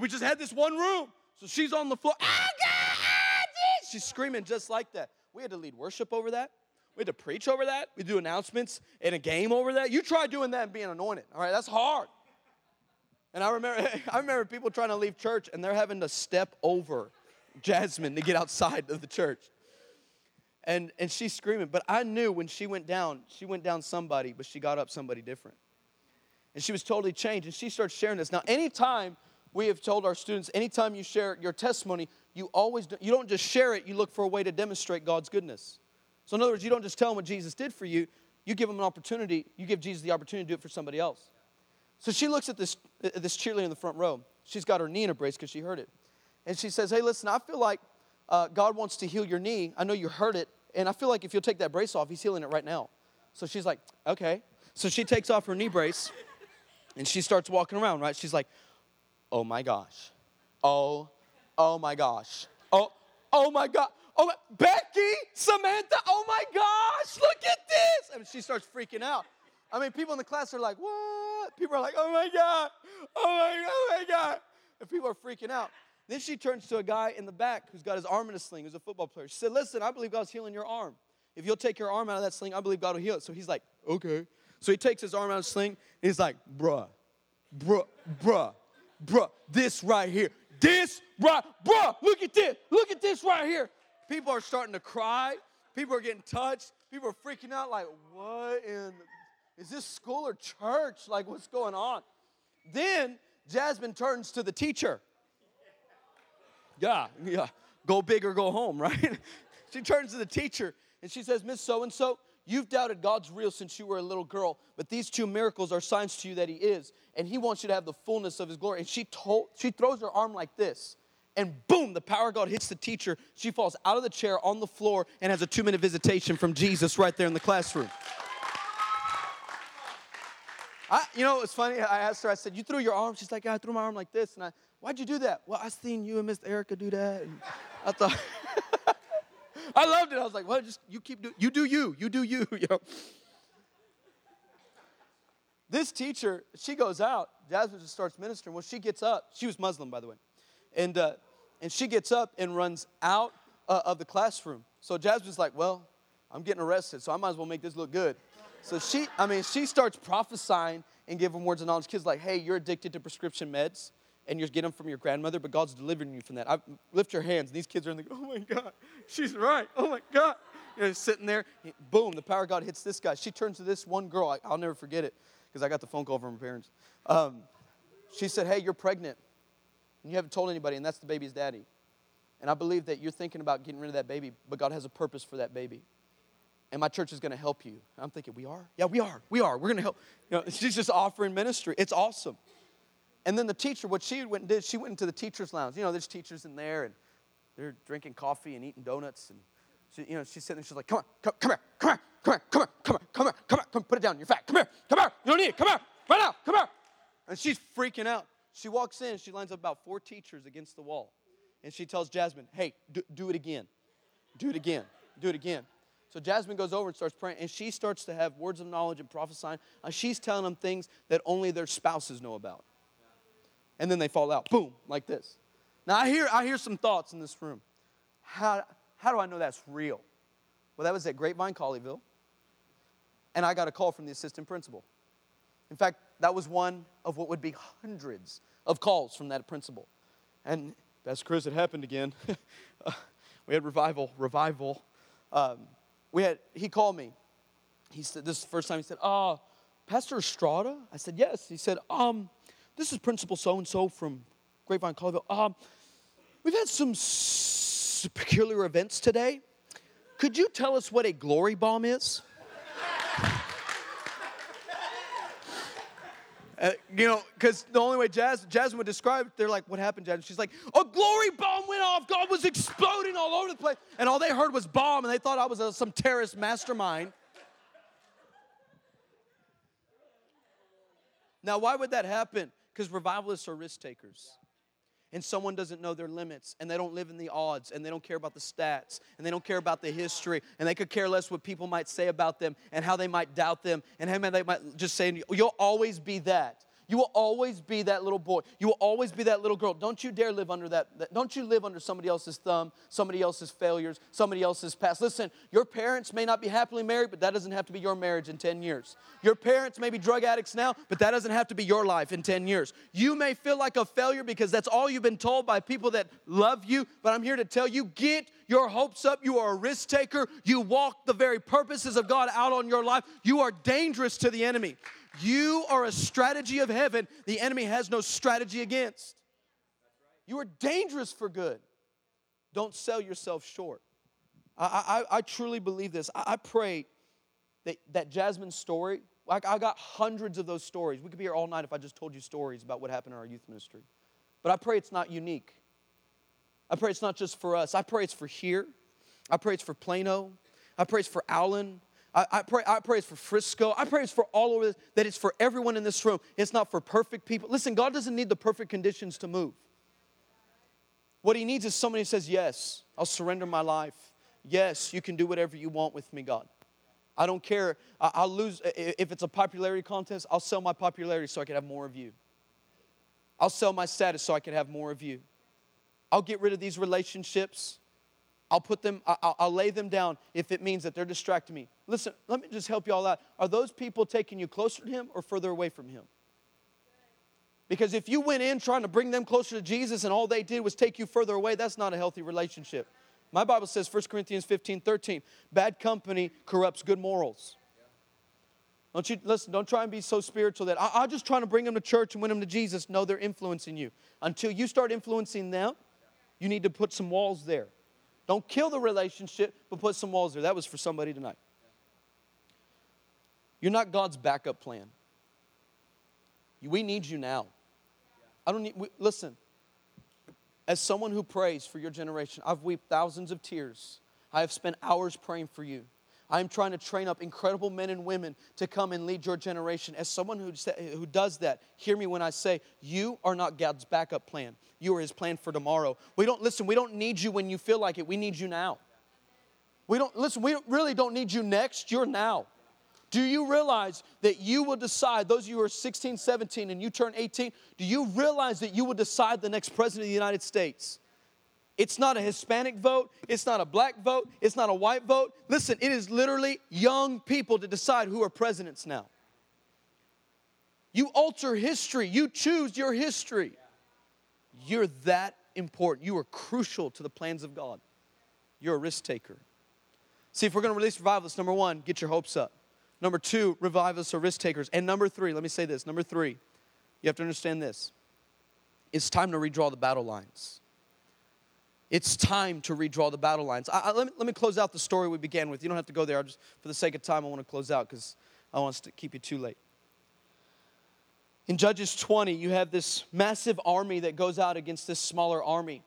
We just had this one room. So she's on the floor. Ah, God! She's screaming just like that. We had to lead worship over that. We had to preach over that. We do announcements and a game over that. You try doing that and being anointed. All right, that's hard. And I remember people trying to leave church, and they're having to step over Jasmine to get outside of the church. And she's screaming. But I knew when she went down somebody, but she got up somebody different. And she was totally changed, and she starts sharing this. Now, anytime we have told our students, anytime you share your testimony, you don't just share it. You look for a way to demonstrate God's goodness. So in other words, you don't just tell them what Jesus did for you. You give them an opportunity. You give Jesus the opportunity to do it for somebody else. So she looks at this cheerleader in the front row. She's got her knee in a brace because she heard it. And she says, hey, listen, I feel like God wants to heal your knee. I know you hurt it. And I feel like if you'll take that brace off, he's healing it right now. So she's like, okay. So she takes off her knee brace and she starts walking around, right? She's like, oh my gosh. Oh my gosh. Oh my God. Oh, Becky, Samantha, oh my gosh, look at this. And she starts freaking out. I mean, people in the class are like, what? People are like, oh my God. Oh my God. And people are freaking out. Then she turns to a guy in the back who's got his arm in a sling, who's a football player. She said, listen, I believe God's healing your arm. If you'll take your arm out of that sling, I believe God will heal it. So he's like, okay. So he takes his arm out of the sling, and he's like, bruh, this right here, look at this right here. People are starting to cry. People are getting touched. People are freaking out like, what in, is this school or church? Like, what's going on? Then Jasmine turns to the teacher. Yeah. Go big or go home, right? She turns to the teacher, and she says, Miss So-and-so, you've doubted God's real since you were a little girl, but these two miracles are signs to you that he is, and he wants you to have the fullness of his glory. And she throws her arm like this. And boom, the power of God hits the teacher. She falls out of the chair on the floor and has a 2-minute visitation from Jesus right there in the classroom. You know, it was funny. I asked her, I said, you threw your arm? She's like, yeah, I threw my arm like this. And I, why'd you do that? Well, I seen you and Miss Erica do that. And I thought, I loved it. I was like, well, just, you do you. You know? This teacher, she goes out. Jasmine just starts ministering. Well, she gets up. She was Muslim, by the way. And she gets up and runs out of the classroom. So Jasmine's like, well, I'm getting arrested, so I might as well make this look good. So she starts prophesying and giving words of knowledge. Kids like, hey, you're addicted to prescription meds, and you're getting them from your grandmother, but God's delivering you from that. Lift your hands. And these kids are in the, oh, my God, she's right. Oh, my God. You know, sitting there. Boom, the power of God hits this guy. She turns to this one girl. I'll never forget it because I got the phone call from her parents. She said, hey, you're pregnant. And you haven't told anybody, and that's the baby's daddy. And I believe that you're thinking about getting rid of that baby, but God has a purpose for that baby. And my church is going to help you. And I'm thinking, we are? Yeah, we are. We're going to help. You know, she's just offering ministry. It's awesome. And then the teacher, what she went and did, she went into the teacher's lounge. You know, there's teachers in there, and they're drinking coffee and eating donuts. And, she, you know, she's sitting there, she's like, come here. Come put it down. You're fat. Come here. You don't need it. Come here. Right now. Come here. And she's freaking out. She walks in, she lines up about 4 teachers against the wall. And she tells Jasmine, hey, do it again. So Jasmine goes over and starts praying, and she starts to have words of knowledge and prophesying. She's telling them things that only their spouses know about. And then they fall out, boom, like this. Now, I hear some thoughts in this room. How do I know that's real? Well, that was at Grapevine Colleyville, and I got a call from the assistant principal. In fact, that was one of what would be hundreds of calls from that principal. And that's Chris, it happened again. We had revival. He called me. He said, this is the first time, he said, Pastor Estrada? I said, yes. He said, this is Principal so-and-so from Grapevine Colleyville. We've had some peculiar events today. Could you tell us what a glory bomb is? You know, because the only way Jasmine would describe it, they're like, what happened, Jasmine? She's like, a glory bomb went off. God was exploding all over the place. And all they heard was bomb, and they thought I was some terrorist mastermind. Now, why would that happen? Because revivalists are risk takers. And someone doesn't know their limits, and they don't live in the odds, and they don't care about the stats, and they don't care about the history, and they could care less what people might say about them, and how they might doubt them, and how they might just say, you'll always be that. You will always be that little boy. You will always be that little girl. Don't you dare live under that. Don't you live under somebody else's thumb, somebody else's failures, somebody else's past. Listen, your parents may not be happily married, but that doesn't have to be your marriage in 10 years. Your parents may be drug addicts now, but that doesn't have to be your life in 10 years. You may feel like a failure because that's all you've been told by people that love you, but I'm here to tell you, get your hopes up. You are a risk taker. You walk the very purposes of God out on your life. You are dangerous to the enemy. You are a strategy of heaven. The enemy has no strategy against. You are dangerous for good. Don't sell yourself short. I truly believe this. I pray that Jasmine's story, like I got hundreds of those stories. We could be here all night if I just told you stories about what happened in our youth ministry. But I pray it's not unique. I pray it's not just for us. I pray it's for here. I pray it's for Plano. I pray it's for Allen. I pray it's for Frisco. I pray it's for all over this, that it's for everyone in this room. It's not for perfect people. Listen, God doesn't need the perfect conditions to move. What he needs is somebody who says, yes, I'll surrender my life. Yes, you can do whatever you want with me, God. I don't care. I'll lose. If it's a popularity contest, I'll sell my popularity so I can have more of you. I'll sell my status so I can have more of you. I'll get rid of these relationships. I'll lay them down if it means that they're distracting me. Listen, let me just help you all out. Are those people taking you closer to him or further away from him? Because if you went in trying to bring them closer to Jesus and all they did was take you further away, that's not a healthy relationship. My Bible says, 1 Corinthians 15:13, bad company corrupts good morals. Don't you listen? Don't try and be so spiritual that I'm just trying to bring them to church and win them to Jesus. No, they're influencing you. Until you start influencing them, you need to put some walls there. Don't kill the relationship, but put some walls there. That was for somebody tonight. You're not God's backup plan. We need you now. Listen, as someone who prays for your generation, I've wept thousands of tears. I have spent hours praying for you. I am trying to train up incredible men and women to come and lead your generation. As someone who does that, hear me when I say, you are not God's backup plan. You are his plan for tomorrow. We don't need you when you feel like it. We need you now. We really don't need you next. You're now. Do you realize that you will decide, those of you who are 16, 17, and you turn 18, do you realize that you will decide the next president of the United States? It's not a Hispanic vote. It's not a black vote. It's not a white vote. Listen, it is literally young people to decide who are presidents now. You alter history. You choose your history. You're that important. You are crucial to the plans of God. You're a risk taker. See, if we're going to release revivalists, number one, get your hopes up. Number two, revivalists are risk takers. And number three, let me say this. Number three, you have to understand this. It's time to redraw the battle lines. It's time to redraw the battle lines. Let me close out the story we began with. You don't have to go there. For the sake of time, I want to close out because I don't want to keep you too late. In Judges 20, you have this massive army that goes out against this smaller army.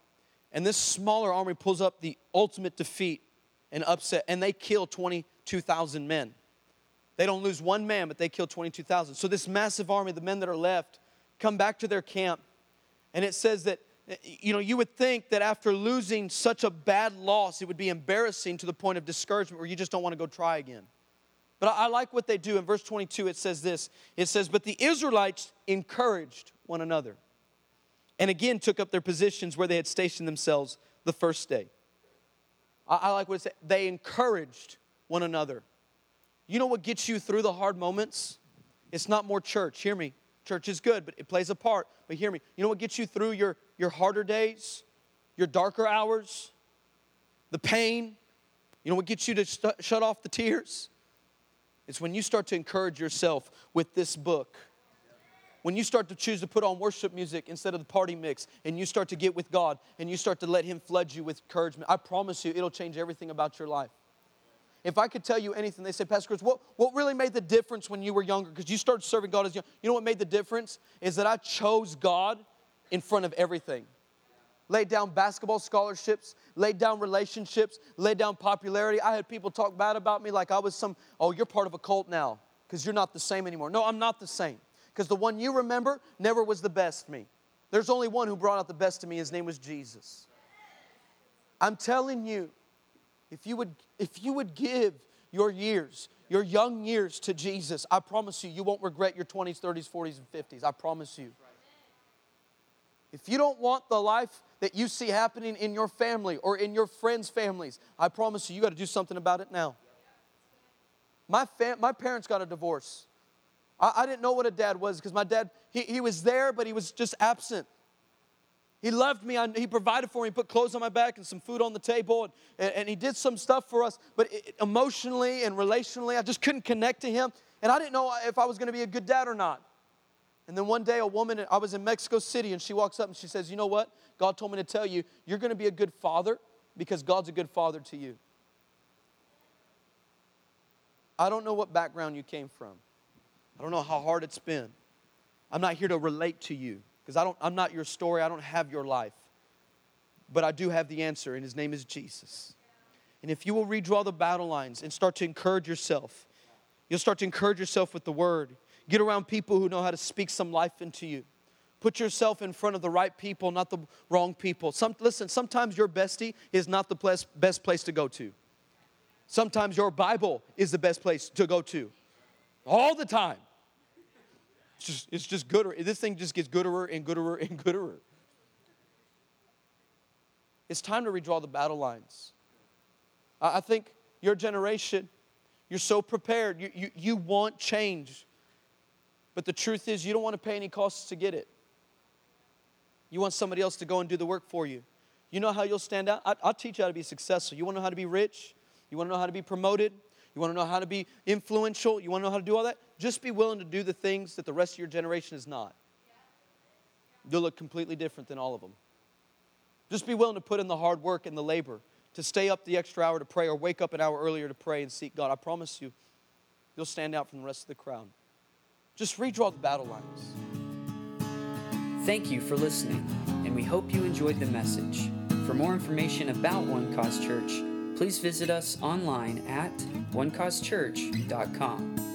And this smaller army pulls up the ultimate defeat and upset. And they kill 22,000 men. They don't lose one man, but they kill 22,000. So this massive army, the men that are left, come back to their camp. And it says that, you know, you would think that after losing such a bad loss, it would be embarrassing to the point of discouragement where you just don't want to go try again. But I like what they do. In verse 22, it says this. It says, but the Israelites encouraged one another and again took up their positions where they had stationed themselves the first day. I like what it said. They encouraged one another. You know what gets you through the hard moments? It's not more church. Hear me. Church is good, but it plays a part. But hear me. You know what gets you through your harder days, your darker hours, the pain? You know what gets you to shut off the tears? It's when you start to encourage yourself with this book. When you start to choose to put on worship music instead of the party mix, and you start to get with God, and you start to let him flood you with encouragement, I promise you it'll change everything about your life. If I could tell you anything, they say, Pastor Chris, what really made the difference when you were younger? Because you started serving God as young. You know what made the difference? Is that I chose God in front of everything. Laid down basketball scholarships, laid down relationships, laid down popularity. I had people talk bad about me like I was you're part of a cult now because you're not the same anymore. No, I'm not the same because the one you remember never was the best me. There's only one who brought out the best of me. His name was Jesus. I'm telling you, if you would give your years, your young years to Jesus, I promise you, you won't regret your 20s, 30s, 40s, and 50s. I promise you. If you don't want the life that you see happening in your family or in your friends' families, I promise you, you got to do something about it now. My parents got a divorce. I didn't know what a dad was because my dad, he was there, but he was just absent. He loved me. He provided for me. He put clothes on my back and some food on the table. And he did some stuff for us. But emotionally and relationally, I just couldn't connect to him. And I didn't know if I was going to be a good dad or not. And then one day a woman, I was in Mexico City, and she walks up and she says, you know what? God told me to tell you, you're going to be a good father because God's a good father to you. I don't know what background you came from. I don't know how hard it's been. I'm not here to relate to you. Because I'm not your story. I don't have your life. But I do have the answer, and his name is Jesus. And if you will redraw the battle lines and start to encourage yourself, you'll start to encourage yourself with the word. Get around people who know how to speak some life into you. Put yourself in front of the right people, not the wrong people. Sometimes your bestie is not the best place to go to. Sometimes your Bible is the best place to go to. All the time. It's just gooder. This thing just gets gooderer and gooderer and gooderer. It's time to redraw the battle lines. I think your generation, you're so prepared. You want change. But the truth is you don't want to pay any costs to get it. You want somebody else to go and do the work for you. You know how you'll stand out? I'll teach you how to be successful. You want to know how to be rich? You want to know how to be promoted? You want to know how to be influential? You want to know how to do all that? Just be willing to do the things that the rest of your generation is not. You'll look completely different than all of them. Just be willing to put in the hard work and the labor, to stay up the extra hour to pray or wake up an hour earlier to pray and seek God. I promise you, you'll stand out from the rest of the crowd. Just redraw the battle lines. Thank you for listening, and we hope you enjoyed the message. For more information about One Cause Church, please visit us online at onecausechurch.com.